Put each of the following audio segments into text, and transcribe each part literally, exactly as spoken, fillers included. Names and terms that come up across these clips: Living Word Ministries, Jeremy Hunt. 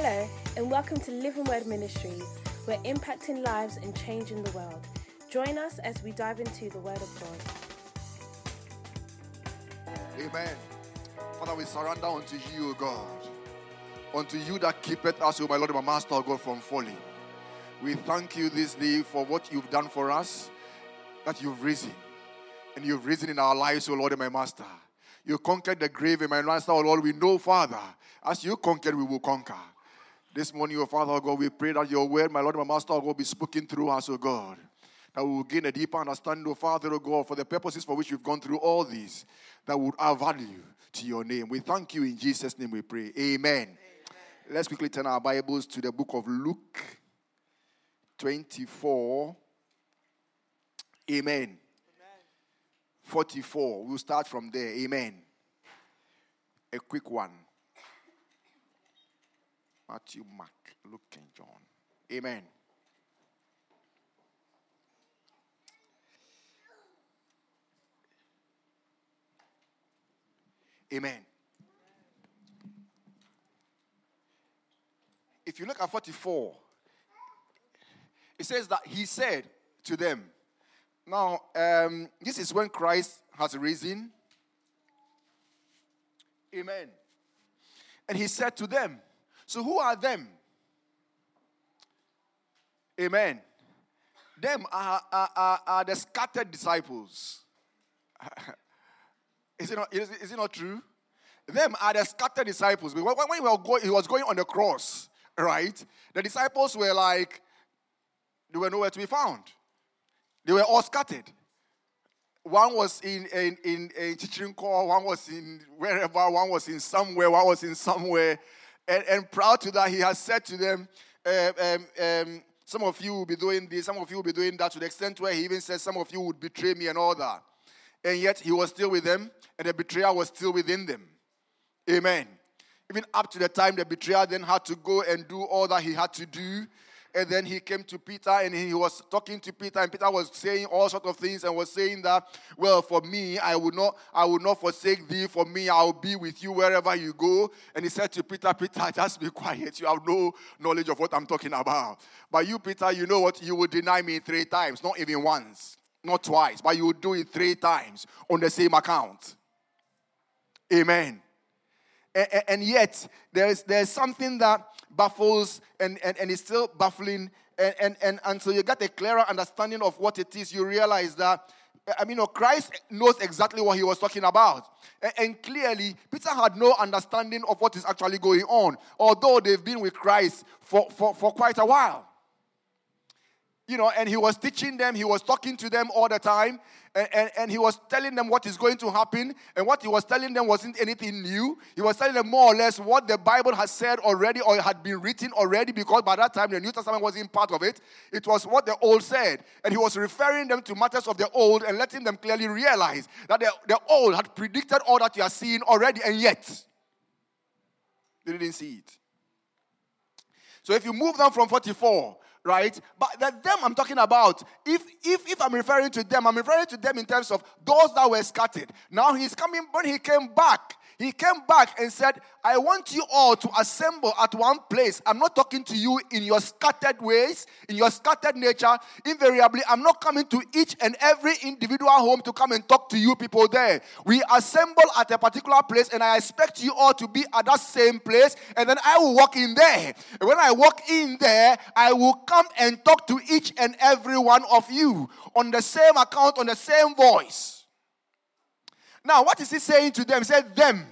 Hello and welcome to Living Word Ministries. We're impacting lives and changing the world. Join us as we dive into the Word of God. Amen. Father, we surrender unto you, O God. Unto you that keepeth us, O my Lord and my Master, O God, from falling. We thank you this day for what you've done for us, that you've risen. And you've risen in our lives, O Lord and my Master. You conquered the grave, and my Master, O Lord, we know, Father, as you conquered, we will conquer. This morning, O Father, O God, we pray that your word, my Lord, my Master, O God, be spoken through us, O God. That we will gain a deeper understanding, O Father, O God, for the purposes for which we've gone through all these, that would add value to your name. We thank you in Jesus' name we pray. Amen. Amen. Let's quickly turn our Bibles to the book of Luke twenty-four. Amen. Amen. forty-four. We'll start from there. Amen. A quick one. Matthew, Mark, Luke, and John. Amen. Amen. If you look at forty-four, it says that he said to them, now, um, this is when Christ has risen. Amen. And he said to them, so who are them? Amen. Them are, are, are, are the scattered disciples. Is it not, is, is it not true? Them are the scattered disciples. When, when he, was going, he was going on the cross, right? The disciples were like, they were nowhere to be found. They were all scattered. One was in in, in, in Chichirinko, one was in wherever, one was in somewhere, one was in somewhere. And, and prior to that, he has said to them, um, um, um, some of you will be doing this, some of you will be doing that, to the extent where he even says some of you would betray me and all that. And yet he was still with them, and the betrayer was still within them. Amen. Even up to the time the betrayer then had to go and do all that he had to do. And then he came to Peter, and he was talking to Peter, and Peter was saying all sorts of things, and was saying that, well, for me, I will not, I will not forsake thee. For me, I will be with you wherever you go. And he said to Peter, Peter, just be quiet. You have no knowledge of what I'm talking about. But you, Peter, you know what? You will deny me three times, not even once, not twice, but you will do it three times on the same account. Amen. And, and yet, there is there is something that baffles and, and, and is still baffling. And, and, and, and so you get a clearer understanding of what it is. You realize that, I mean, you know, Christ knows exactly what he was talking about. And, and clearly, Peter had no understanding of what is actually going on, although they've been with Christ for, for, for quite a while. You know, and he was teaching them, he was talking to them all the time, and, and, and he was telling them what is going to happen, and what he was telling them wasn't anything new. He was telling them more or less what the Bible had said already, or had been written already, because by that time the New Testament wasn't part of it. It was what the Old said, and he was referring them to matters of the Old, and letting them clearly realize that the, the Old had predicted all that you are seeing already, and yet they didn't see it. So if you move down from forty-four... Right? But that them I'm talking about, if, if if I'm referring to them, I'm referring to them in terms of those that were scattered. Now he's coming, when he came back, he came back and said, I want you all to assemble at one place. I'm not talking to you in your scattered ways, in your scattered nature. Invariably, I'm not coming to each and every individual home to come and talk to you people there. We assemble at a particular place, and I expect you all to be at that same place, and then I will walk in there. And when I walk in there, I will come and talk to each and every one of you on the same account, on the same voice. Now, what is he saying to them? He said them.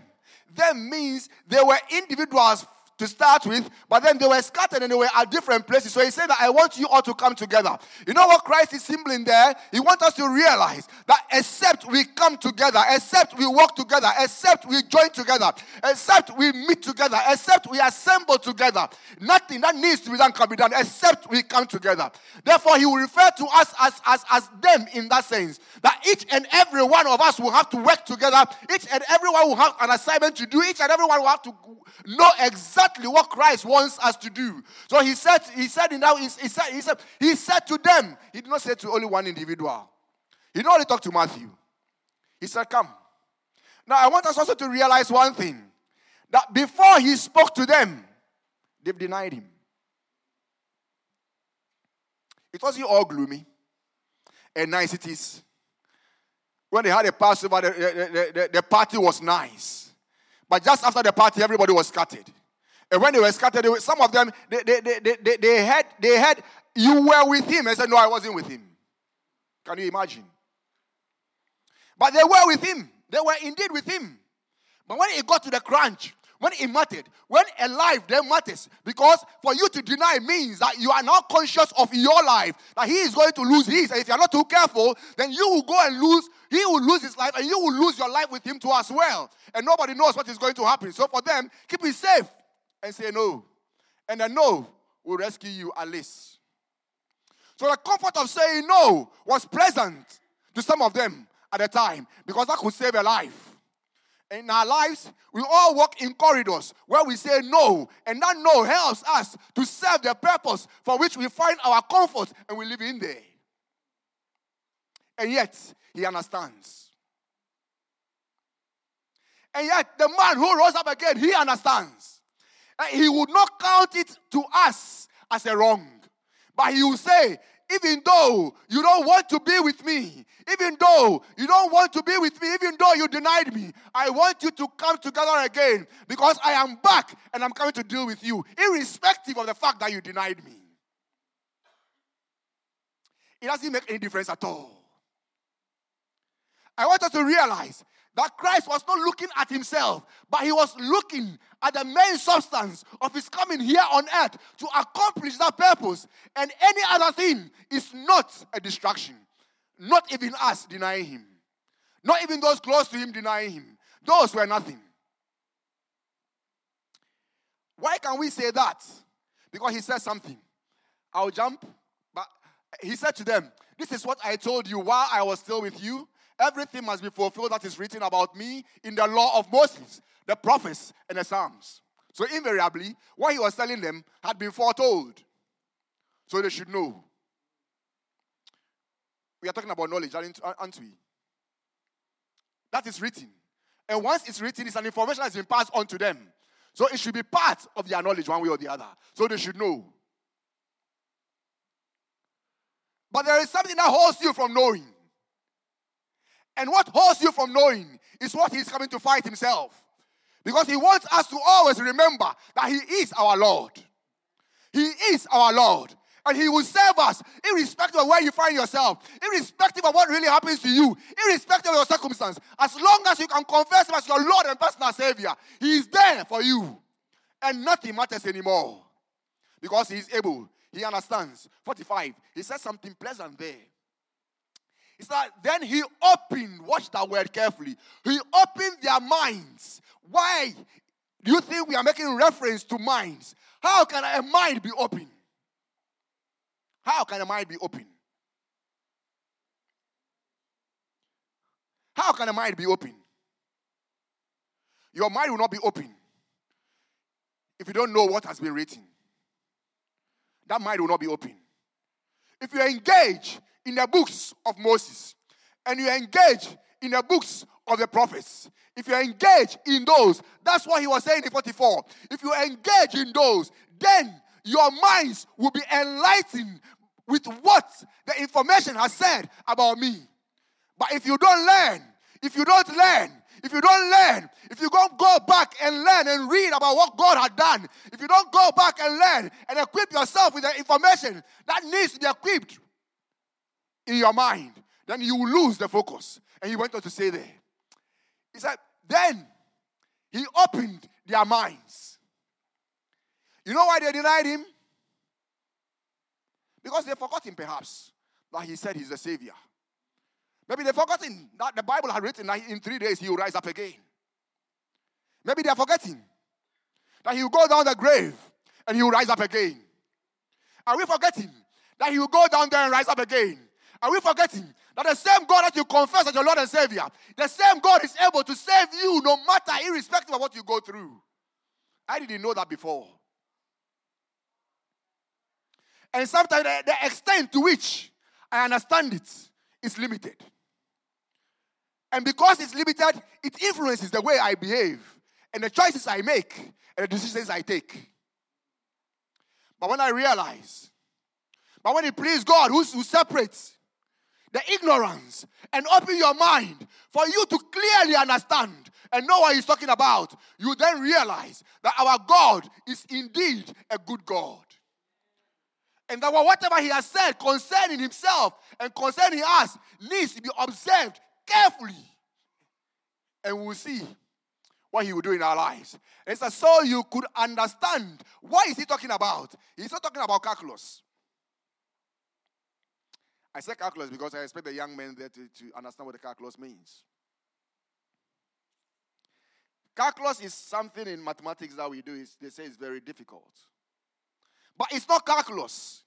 Them means they were individuals to start with, but then they were scattered and they were at different places. So he said that I want you all to come together. You know what Christ is symboling there? He wants us to realize that except we come together, except we walk together, except we join together, except we meet together, except we assemble together, nothing that needs to be done can be done except we come together. Therefore, he will refer to us as, as, as them in that sense, that each and every one of us will have to work together, each and everyone will have an assignment to do, each and everyone will have to know exactly what Christ wants us to do. So he said, he said, he said, he said, he said to them. He did not say to only one individual. He did not only talk to Matthew. He said, come. Now I want us also to realize one thing, that before he spoke to them, They've denied him. It wasn't all gloomy and niceties. When they had a Passover, the, the, the, the party was nice. But just after the party, everybody was scattered. And when they were scattered, they were, some of them, they, they, they, they, they, they, had, they had, you were with him. I said, no, I wasn't with him. Can you imagine? But they were with him. They were indeed with him. But when it got to the crunch, when it mattered, when a life then matters, because for you to deny means that you are now conscious of your life, that he is going to lose his. And if you are not too careful, then you will go and lose, he will lose his life, and you will lose your life with him too as well. And nobody knows what is going to happen. So for them, keep it safe and say no. And the no will rescue you at least. So the comfort of saying no was pleasant to some of them at the time, because that could save a life. In our lives, we all walk in corridors where we say no, and that no helps us to serve the purpose for which we find our comfort, and we live in there. And yet, he understands. And yet, the man who rose up again, he understands. And he would not count it to us as a wrong, but he will say, even though you don't want to be with me, even though you don't want to be with me, even though you denied me, I want you to come together again, because I am back and I'm coming to deal with you, irrespective of the fact that you denied me. It doesn't make any difference at all. I want us to realize that Christ was not looking at himself, but he was looking at the main substance of his coming here on earth to accomplish that purpose. And any other thing is not a distraction. Not even us denying him. Not even those close to him denying him. Those were nothing. Why can we say that? Because he said something. I'll jump. But he said to them, this is what I told you while I was still with you. Everything must be fulfilled that is written about me in the law of Moses, the prophets, and the Psalms. So invariably, what he was telling them had been foretold. So they should know. We are talking about knowledge, aren't we? That is written. And once it's written, it's an information that has been passed on to them. So it should be part of their knowledge one way or the other. So they should know. But there is something that holds you from knowing. And what holds you from knowing is what he's coming to fight himself. Because he wants us to always remember that he is our Lord. He is our Lord. And he will save us irrespective of where you find yourself. Irrespective of what really happens to you. Irrespective of your circumstance. As long as you can confess him as your Lord and personal Savior, he is there for you. And nothing matters anymore. Because he is able. He understands. forty-five. He says something pleasant there. It's that then he opened, watch that word carefully, he opened their minds. Why do you think we are making reference to minds? How can a mind be open? How can a mind be open? How can a mind be open? Your mind will not be open if you don't know what has been written. That mind will not be open. If you engage in the books of Moses, and you engage in the books of the prophets, if you engage in those, that's what he was saying in forty-four. If you engage in those, then your minds will be enlightened with what the information has said about me. But if you don't learn, if you don't learn, if you don't learn, if you don't go back and learn and read about what God had done, if you don't go back and learn and equip yourself with the information that needs to be equipped in your mind, then you will lose the focus. And he went on to say there. He said, then he opened their minds. You know why they denied him? Because they forgot him perhaps that he said he's the Savior. Maybe they forgot him that the Bible had written that in three days he will rise up again. Maybe they are forgetting that he will go down the grave and he will rise up again. Are we forgetting that he will go down there and rise up again? Are we forgetting that the same God that you confess as your Lord and Savior, the same God is able to save you no matter, irrespective of what you go through? I didn't know that before. And sometimes the, the extent to which I understand it is limited. And because it's limited, it influences the way I behave and the choices I make and the decisions I take. But when I realize, but when it pleases God, who, who separates the ignorance and open your mind for you to clearly understand and know what he's talking about, you then realize that our God is indeed a good God. And that whatever he has said concerning himself and concerning us needs to be observed carefully. And we'll see what he will do in our lives. And so, so you could understand, what is he talking about? He's not talking about calculus. I say calculus because I expect the young men there to, to understand what the calculus means. Calculus is something in mathematics that we do. It's, they say it's very difficult. But it's not calculus.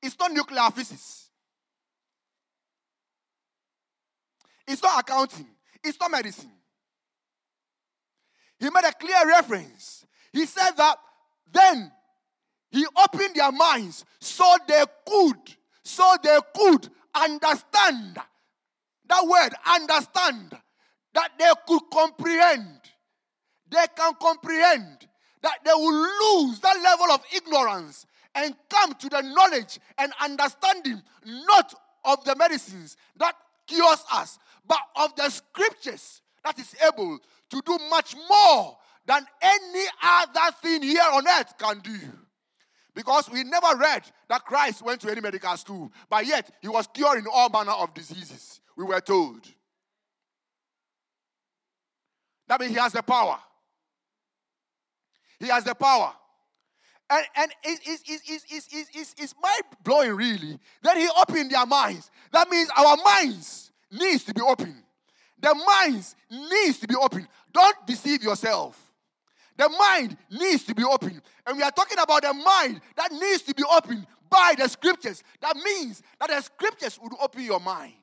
It's not nuclear physics. It's not accounting. It's not medicine. He made a clear reference. He said that then he opened their minds so they could, so they could understand. That word, understand. That they could comprehend. They can comprehend. That they will lose that level of ignorance and come to the knowledge and understanding, not of the medicines that cures us, but of the scriptures that is able to do much more than any other thing here on earth can do. Because we never read that Christ went to any medical school, but yet he was curing all manner of diseases, we were told. That means he has the power. He has the power. And, and it, it, it, it, it, it, it, it's mind-blowing, really. Then he opened their minds. That means our minds needs to be open. The minds needs to be open. Don't deceive yourself. The mind needs to be open. And we are talking about the mind that needs to be opened by the scriptures. That means that the scriptures would open your mind.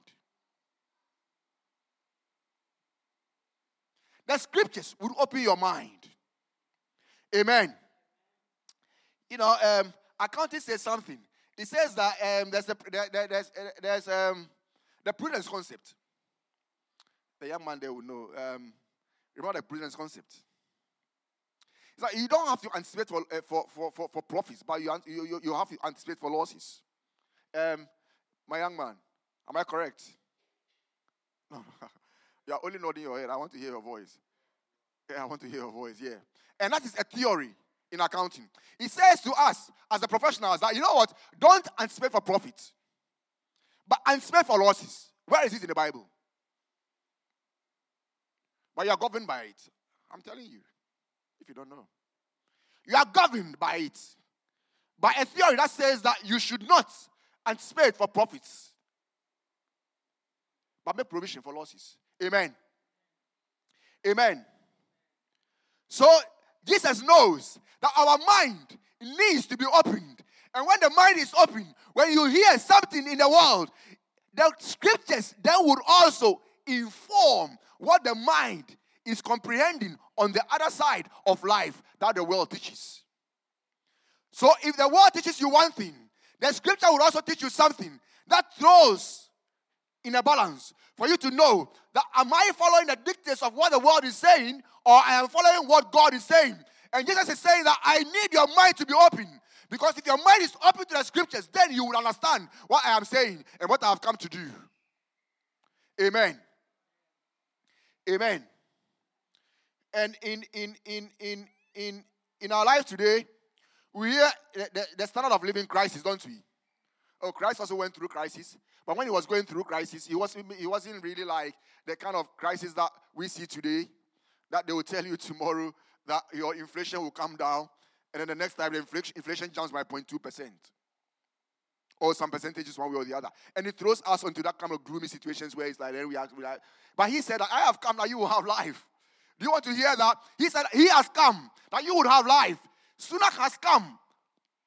The scriptures would open your mind. Amen. You know, um, accounting says something. It says that um, there's, the, there, there's, there's um, the prudence concept. The young man there will know. Um, remember the prudence concept. It's like you don't have to anticipate for uh, for, for, for for profits, but you, you you have to anticipate for losses. Um, my young man, am I correct? No, you are only nodding your head. I want to hear your voice. Yeah, I want to hear your voice. Yeah. And that is a theory in accounting. It says to us as the professionals that, you know what, don't anticipate for profit, but anticipate for losses. Where is it in the Bible? But you are governed by it. I'm telling you, if you don't know. You are governed by it. By a theory that says that you should not anticipate for profits, but make provision for losses. Amen. Amen. So, Jesus knows that our mind needs to be opened. And when the mind is open, when you hear something in the world, the scriptures then would also inform what the mind is comprehending on the other side of life that the world teaches. So if the world teaches you one thing, the scripture will also teach you something that throws in a balance for you to know that, am I following the dictates of what the world is saying, or I am following what God is saying? And Jesus is saying that I need your mind to be open, because if your mind is open to the scriptures, then you will understand what I am saying and what I have come to do. Amen. Amen. And in in in in in in our life today, we hear the, the standard of living crisis, don't we? Oh, Christ also went through crisis, but when he was going through crisis, he wasn't he wasn't really like the kind of crisis that we see today, that they will tell you tomorrow that your inflation will come down, and then the next time the inflation inflation jumps by zero point two percent. Or some percentages one way or the other. And it throws us into that kind of gloomy situations where it's like, then we are, we are. But he said, I have come that you will have life. Do you want to hear that? He said, he has come that you would have life. Sunak has come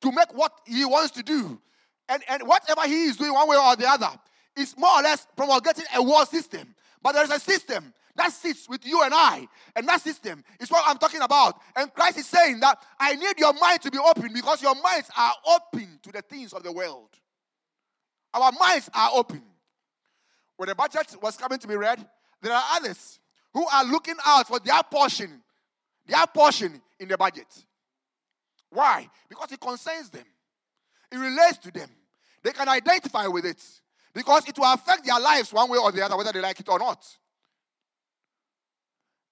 to make what he wants to do. And, and whatever he is doing one way or the other is more or less promulgating a world system. But there is a system that sits with you and I. And that system is what I'm talking about. And Christ is saying that I need your mind to be open, because your minds are open to the things of the world. Our minds are open. When the budget was coming to be read, there are others who are looking out for their portion, their portion in the budget. Why? Because it concerns them. It relates to them. They can identify with it because it will affect their lives one way or the other, whether they like it or not.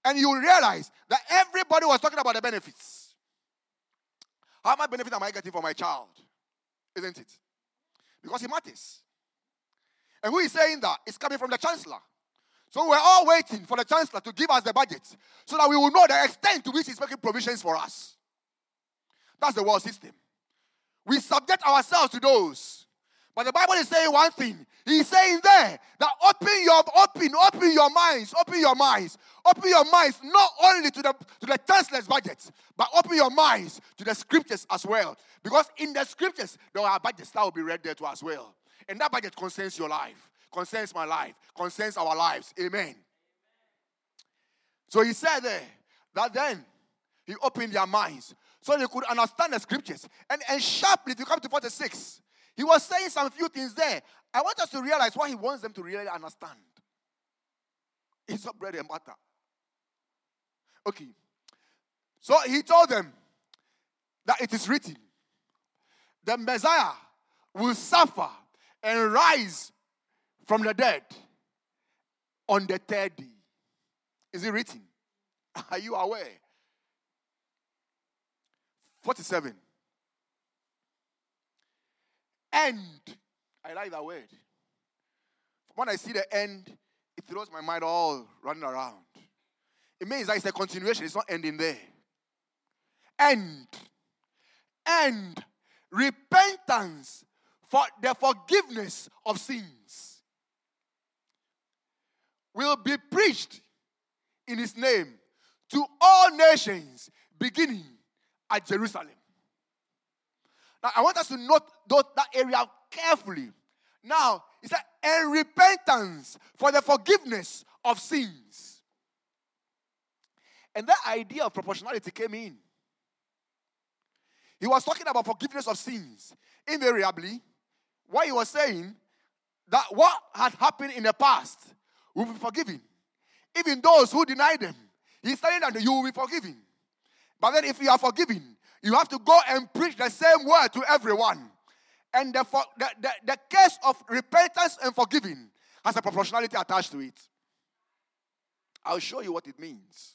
And you realize that everybody was talking about the benefits. How much benefit am I getting for my child? Isn't it? Because it matters. And who is saying that? It's coming from the chancellor. So we're all waiting for the chancellor to give us the budget so that we will know the extent to which he's making provisions for us. That's the world system. We subject ourselves to those. But the Bible is saying one thing. He's saying there that open your open, open your minds, open your minds, open your minds not only to the to the chancellor's budget, but open your minds to the scriptures as well. Because in the scriptures, there are budgets that will be read there to as well. And that budget concerns your life, concerns my life, concerns our lives. Amen. So he said there that then he opened their minds so they could understand the scriptures. And, and sharply, if you come to forty-six, he was saying some few things there. I want us to realize what he wants them to really understand. It's not bread and butter. Okay. So he told them that it is written, the Messiah will suffer and rise from the dead on the third day. Is it written? Are you aware? forty-seven. End. I like that word. When I see the end, it throws my mind all running around. It means that it's a continuation. It's not ending there. End. End. Repentance for the forgiveness of sins will be preached in his name to all nations, beginning at Jerusalem. Now, I want us to note that area carefully. Now, it's like a repentance for the forgiveness of sins. And that idea of proportionality came in. He was talking about forgiveness of sins. Invariably, what he was saying, that what had happened in the past will be forgiven. Even those who deny them, he's telling them that you will be forgiven. But then if you are forgiven, you have to go and preach the same word to everyone. And the, for, the, the, the case of repentance and forgiving has a proportionality attached to it. I'll show you what it means.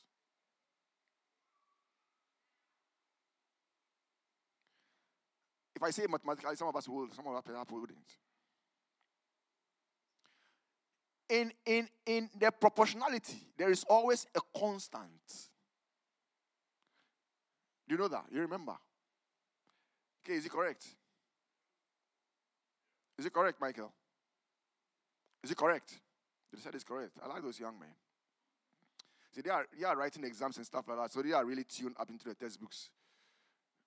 If I say mathematically, some of us will, some of us wouldn't. In, in, in the proportionality, there is always a constant. Do you know that? You remember? Okay, is it correct? Is it correct, Michael? Is it correct? They said it's correct. I like those young men. See, they are, they are writing exams and stuff like that, so they are really tuned up into the textbooks.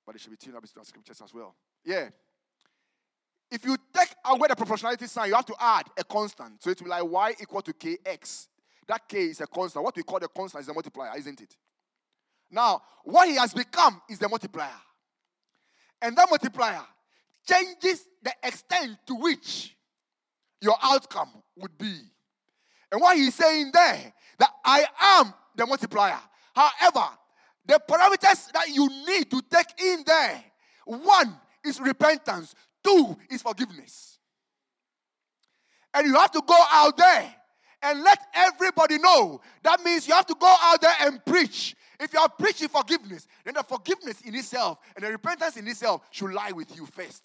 But they should be tuned up into the scriptures as well. Yeah. If you take away the proportionality sign, you have to add a constant. So it will be like y equal to kx. That k is a constant. What we call the constant is the multiplier, isn't it? Now, what he has become is the multiplier. And that multiplier changes the extent to which your outcome would be. And what he's saying there, that I am the multiplier. However, the parameters that you need to take in there, one is repentance, two is forgiveness. And you have to go out there and let everybody know. That means you have to go out there and preach. If you are preaching forgiveness, then the forgiveness in itself and the repentance in itself should lie with you first.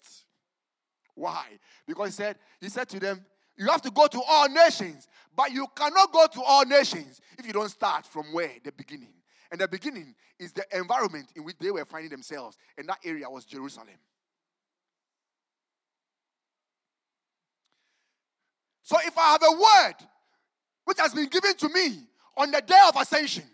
Why? Because he said, he said to them, you have to go to all nations, but you cannot go to all nations if you don't start from where? The beginning. And the beginning is the environment in which they were finding themselves, and that area was Jerusalem. So if I have a word which has been given to me on the day of ascension,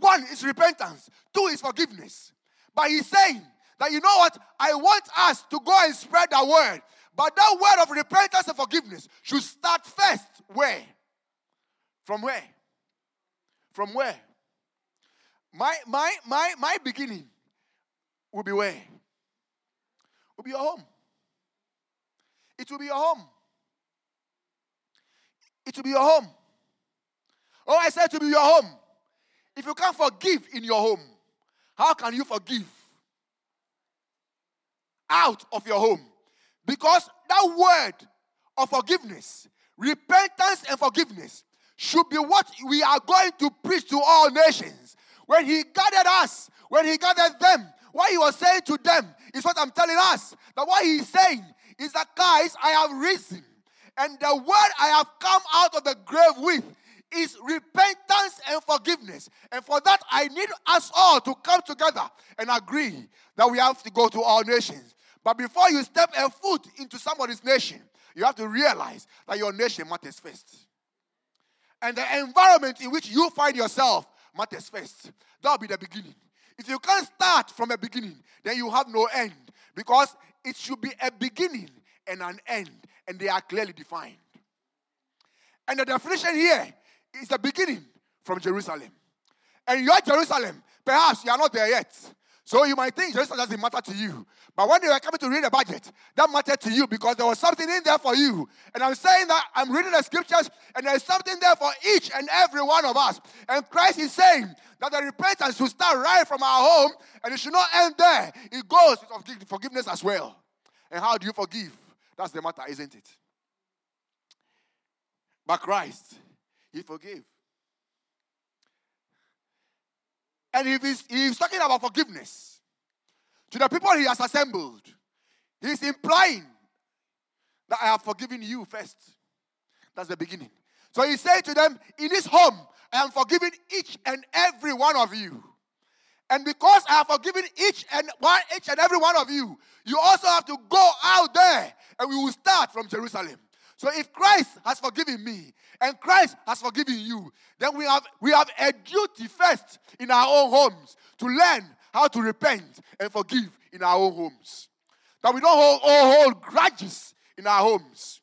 one is repentance, two is forgiveness. But he's saying that, you know what? I want us to go and spread that word. But that word of repentance and forgiveness should start first. Where? From where? From where? My my my my beginning will be where? Will be your home. It will be your home. It will be your home. Oh, I said it will be your home. If you can't forgive in your home, how can you forgive out of your home. Because that word of forgiveness, repentance and forgiveness, should be what we are going to preach to all nations. When he gathered us, when he gathered them, what he was saying to them is what I'm telling us. That what he's saying is that, guys, I have risen. And the word I have come out of the grave with is repentance and forgiveness. And for that, I need us all to come together and agree that we have to go to all nations. But before you step a foot into somebody's nation, you have to realize that your nation matters first. And the environment in which you find yourself matters first. That will be the beginning. If you can't start from a beginning, then you have no end. Because it should be a beginning and an end. And they are clearly defined. And the definition here is the beginning from Jerusalem. And your Jerusalem, perhaps you are not there yet. So you might think Jerusalem doesn't matter to you. But when you were coming to read the budget, that mattered to you because there was something in there for you. And I'm saying that I'm reading the scriptures and there's something there for each and every one of us. And Christ is saying that the repentance should start right from our home and it should not end there. It goes with forgiveness as well. And how do you forgive? That's the matter, isn't it? But Christ, he forgave. And if he's, he's talking about forgiveness to the people he has assembled, he's implying that I have forgiven you first. That's the beginning. So he said to them, in this home, I am forgiving each and every one of you. And because I have forgiven each and one, each and every one of you, you also have to go out there, and we will start from Jerusalem. So if Christ has forgiven me, and Christ has forgiven you, then we have, we have a duty first in our own homes to learn how to repent and forgive in our own homes. That we don't hold, hold grudges in our homes.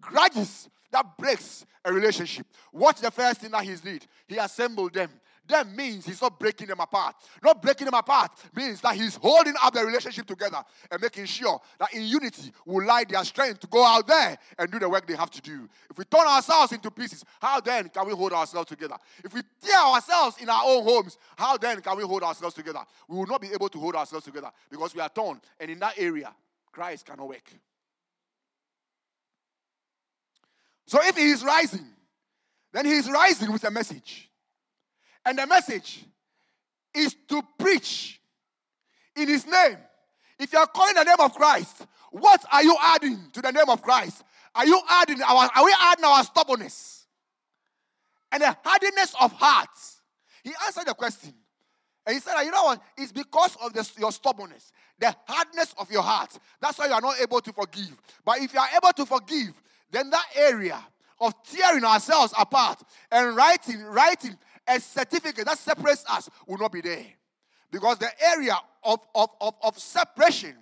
Grudges that breaks a relationship. Watch the first thing that he did. He assembled them. That means he's not breaking them apart. Not breaking them apart means that he's holding up the relationship together and making sure that in unity will lie their strength to go out there and do the work they have to do. If we turn ourselves into pieces, how then can we hold ourselves together? If we tear ourselves in our own homes, how then can we hold ourselves together? We will not be able to hold ourselves together because we are torn. And in that area, Christ cannot work. So if he is rising, then he is rising with a message. And the message is to preach in his name. If you are calling the name of Christ, what are you adding to the name of Christ? Are you adding our? Are we adding our stubbornness and the hardness of hearts? He answered the question, and he said, "You know what? It's because of the, your stubbornness, the hardness of your heart. That's why you are not able to forgive. But if you are able to forgive, then that area of tearing ourselves apart and writing, writing." A certificate that separates us will not be there. Because the area of, of, of, of separation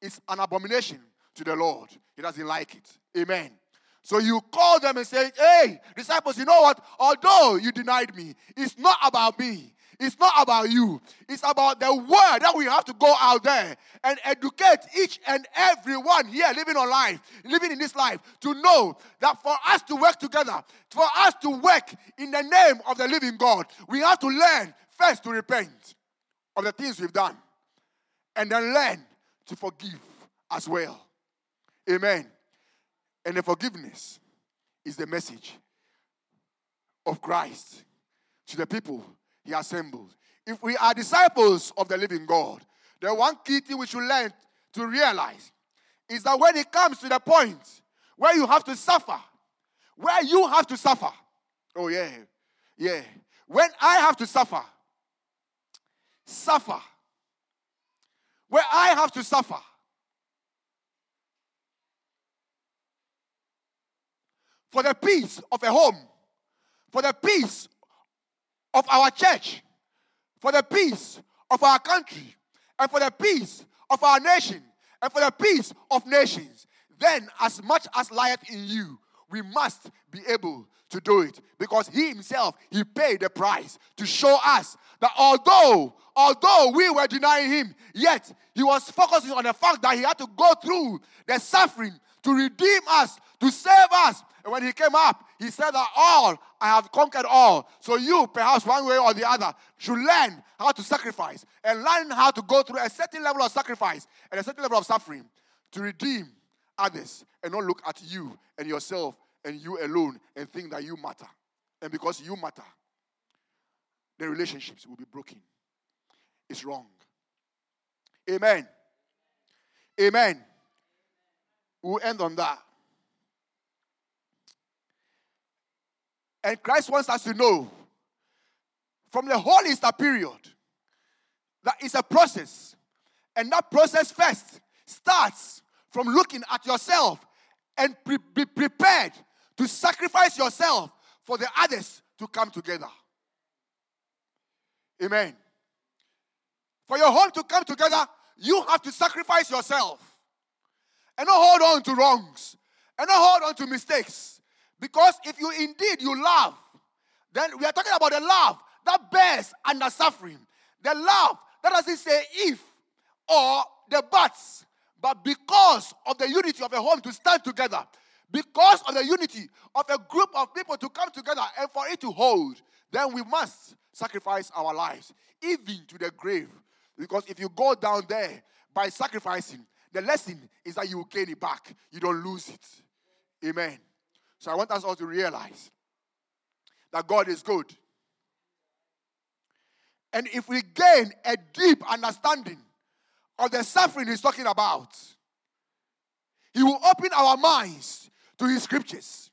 is an abomination to the Lord. He doesn't like it. Amen. So you call them and say, hey, disciples, you know what? Although you denied me, it's not about me. It's not about you. It's about the word that we have to go out there and educate each and everyone here living on life, living in this life, to know that for us to work together, for us to work in the name of the living God, we have to learn first to repent of the things we've done and then learn to forgive as well. Amen. And the forgiveness is the message of Christ to the people he assembled. If we are disciples of the living God, the one key thing we should learn to realize is that when it comes to the point where you have to suffer, where you have to suffer, oh yeah, yeah, when I have to suffer, suffer, where I have to suffer, for the peace of a home, for the peace of our church, for the peace of our country, and for the peace of our nation, and for the peace of nations, then as much as lieth in you, we must be able to do it. Because he himself, he paid the price to show us that although, although we were denying him, yet he was focusing on the fact that he had to go through the suffering to redeem us, to save us. And when he came up, he said that all I have conquered all. So you, perhaps one way or the other, should learn how to sacrifice and learn how to go through a certain level of sacrifice and a certain level of suffering to redeem others and not look at you and yourself and you alone and think that you matter. And because you matter, the relationships will be broken. It's wrong. Amen. Amen. We'll end on that. And Christ wants us to know from the whole Easter period that it's a process. And that process first starts from looking at yourself and pre- be prepared to sacrifice yourself for the others to come together. Amen. For your home to come together, you have to sacrifice yourself. And not hold on to wrongs. And not hold on to mistakes. Because if you indeed, you love, then we are talking about the love that bears under suffering. The love that doesn't say if or the buts. But because of the unity of a home to stand together, because of the unity of a group of people to come together and for it to hold, then we must sacrifice our lives, even to the grave. Because if you go down there by sacrificing, the lesson is that you will gain it back. You don't lose it. Amen. So I want us all to realize that God is good. And if we gain a deep understanding of the suffering he's talking about, he will open our minds to his scriptures.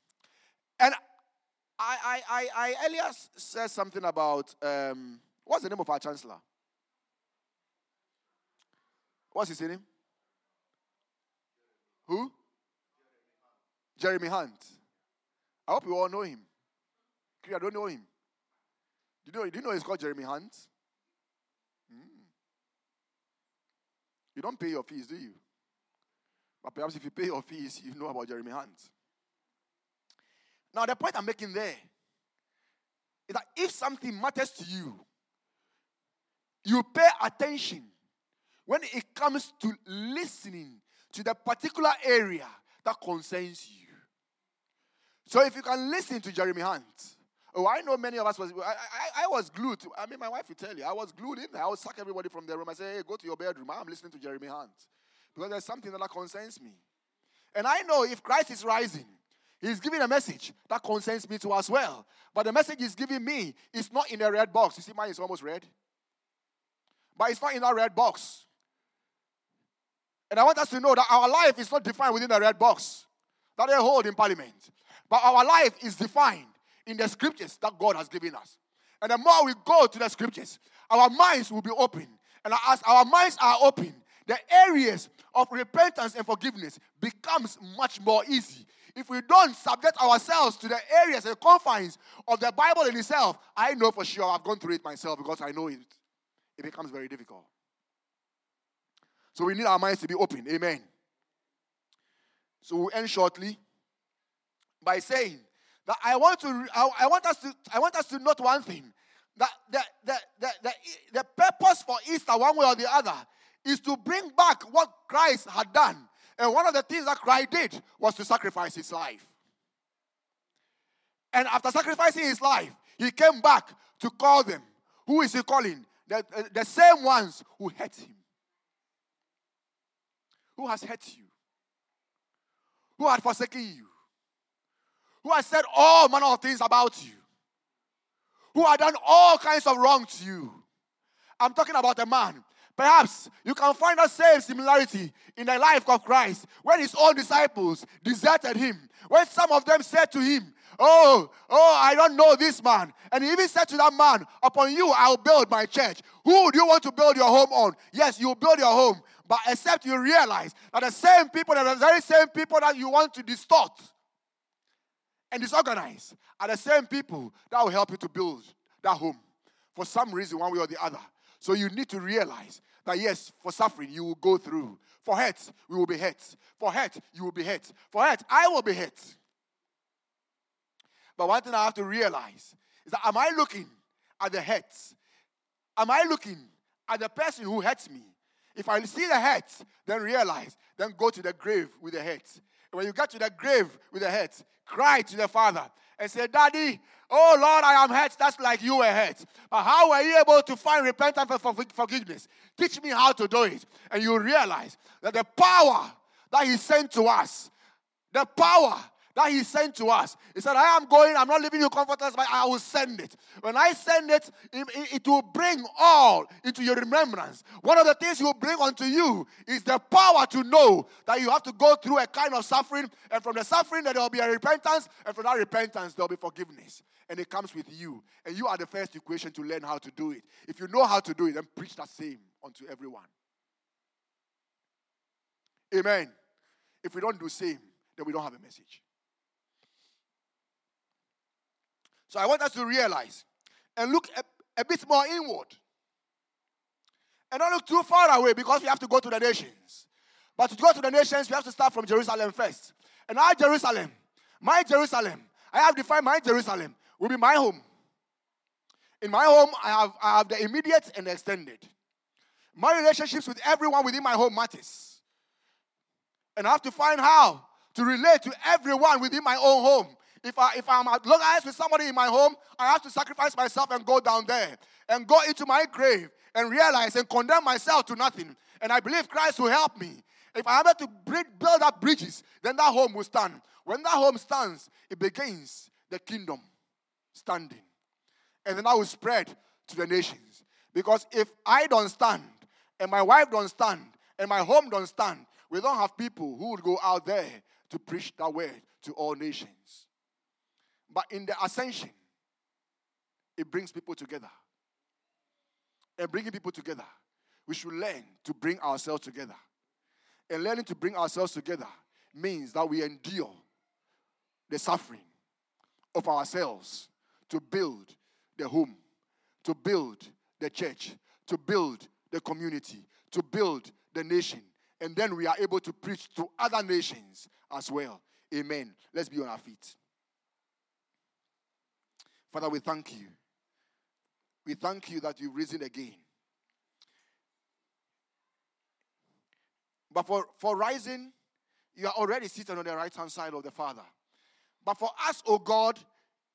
And I, I, I, I earlier said something about, um, what's the name of our chancellor? What's his name? Who? Jeremy Hunt. I hope you all know him. I don't know him. Do you know, do you know he's called Jeremy Hunt? Mm. You don't pay your fees, do you? But perhaps if you pay your fees, you know about Jeremy Hunt. Now, the point I'm making there is that if something matters to you, you pay attention when it comes to listening to the particular area that concerns you. So if you can listen to Jeremy Hunt, oh, I know many of us, was, I, I, I was glued. To, I mean, my wife will tell you, I was glued in there. I would suck everybody from their room. I say, hey, go to your bedroom. I'm listening to Jeremy Hunt. Because there's something that concerns me. And I know if Christ is rising, he's giving a message that concerns me too as well. But the message he's giving me is not in a red box. You see, mine is almost red. But it's not in that red box. And I want us to know that our life is not defined within the red box that they hold in Parliament. But our life is defined in the scriptures that God has given us. And the more we go to the scriptures, our minds will be open. And as our minds are open, the areas of repentance and forgiveness becomes much more easy. If we don't subject ourselves to the areas and confines of the Bible in itself, I know for sure, I've gone through it myself because I know it. It becomes very difficult. So we need our minds to be open. Amen. So we'll end shortly by saying that I want to, I, I want us to, I want us to note one thing, that the, the, the, the, the purpose for Easter, one way or the other, is to bring back what Christ had done. And one of the things that Christ did was to sacrifice his life. And after sacrificing his life, he came back to call them. Who is he calling? The, the same ones who hate him. Who has hurt you? Who had forsaken you? Who has said all manner of things about you? Who had done all kinds of wrong to you? I'm talking about a man. Perhaps you can find that same similarity in the life of Christ when his own disciples deserted him. When some of them said to him, oh, oh, I don't know this man. And he even said to that man, upon you I will build my church. Who do you want to build your home on? Yes, you build your home. But except you realize that the same people, the very same people that you want to distort and disorganize are the same people that will help you to build that home for some reason, one way or the other. So you need to realize that yes, for suffering you will go through. For hurt, we will be hurt. For hurt, you will be hurt. For hurt, I will be hurt. But one thing I have to realize is that am I looking at the hurt? Am I looking at the person who hurts me? If I see the hurt, then realize, then go to the grave with the hurt. And when you get to the grave with the hurt, cry to the Father and say, Daddy, oh Lord, I am hurt. That's like you were hurt. But how were you able to find repentance and forgiveness? Teach me how to do it. And you realize that the power that he sent to us, the power that he sent to us. He said, I am going, I'm not leaving you comfortless, but I will send it. When I send it, it, it will bring all into your remembrance. One of the things he will bring unto you is the power to know that you have to go through a kind of suffering, and from the suffering there will be a repentance, and from that repentance there will be forgiveness. And it comes with you. And you are the first equation to learn how to do it. If you know how to do it, then preach that same unto everyone. Amen. If we don't do the same, then we don't have a message. So I want us to realize and look a, a bit more inward. And don't look too far away, because we have to go to the nations. But to go to the nations, we have to start from Jerusalem first. And our Jerusalem, my Jerusalem, I have defined my Jerusalem, will be my home. In my home, I have, I have the immediate and the extended. My relationships with everyone within my home matters. And I have to find how to relate to everyone within my own home. If, I, if I'm at long eyes with somebody in my home, I have to sacrifice myself and go down there and go into my grave and realize and condemn myself to nothing. And I believe Christ will help me. If I'm able to build up bridges, then that home will stand. When that home stands, it begins the kingdom standing. And then that will spread to the nations. Because if I don't stand, and my wife don't stand, and my home don't stand, we don't have people who would go out there to preach that word to all nations. But in the ascension, it brings people together. And bringing people together, we should learn to bring ourselves together. And learning to bring ourselves together means that we endure the suffering of ourselves to build the home, to build the church, to build the community, to build the nation. And then we are able to preach to other nations as well. Amen. Let's be on our feet. Father, we thank you. We thank you that you've risen again. But for, for rising, you are already seated on the right-hand side of the Father. But for us, oh God,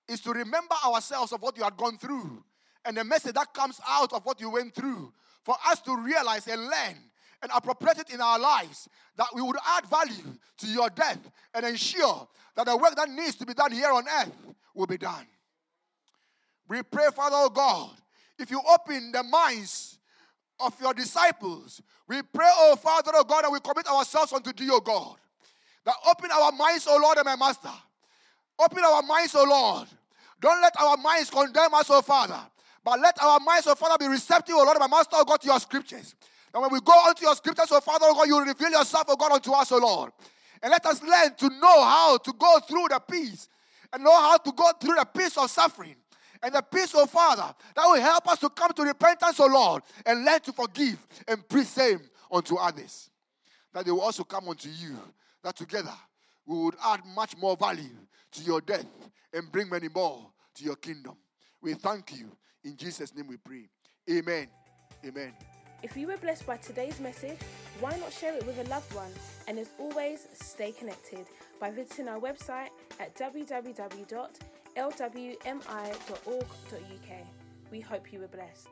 is to remember ourselves of what you had gone through and the message that comes out of what you went through, for us to realize and learn and appropriate it in our lives, that we would add value to your death and ensure that the work that needs to be done here on earth will be done. We pray, Father, oh God, if you open the minds of your disciples, we pray, oh Father, oh God, that we commit ourselves unto thee, oh God. That open our minds, oh Lord and my Master. Open our minds, oh Lord. Don't let our minds condemn us, oh Father. But let our minds, oh Father, be receptive, oh Lord and my Master, oh God, to your scriptures. And when we go unto your scriptures, oh Father, oh God, you reveal yourself, oh God, unto us, oh Lord. And let us learn to know how to go through the peace and know how to go through the peace of suffering. And the peace, oh Father, that will help us to come to repentance, oh Lord, and learn to forgive and preach same unto others. That they will also come unto you, that together we would add much more value to your death and bring many more to your kingdom. We thank you. In Jesus' name we pray. Amen. Amen. If you were blessed by today's message, why not share it with a loved one? And as always, stay connected by visiting our website at w w w dot l w m i dot org dot u k. We hope you were blessed.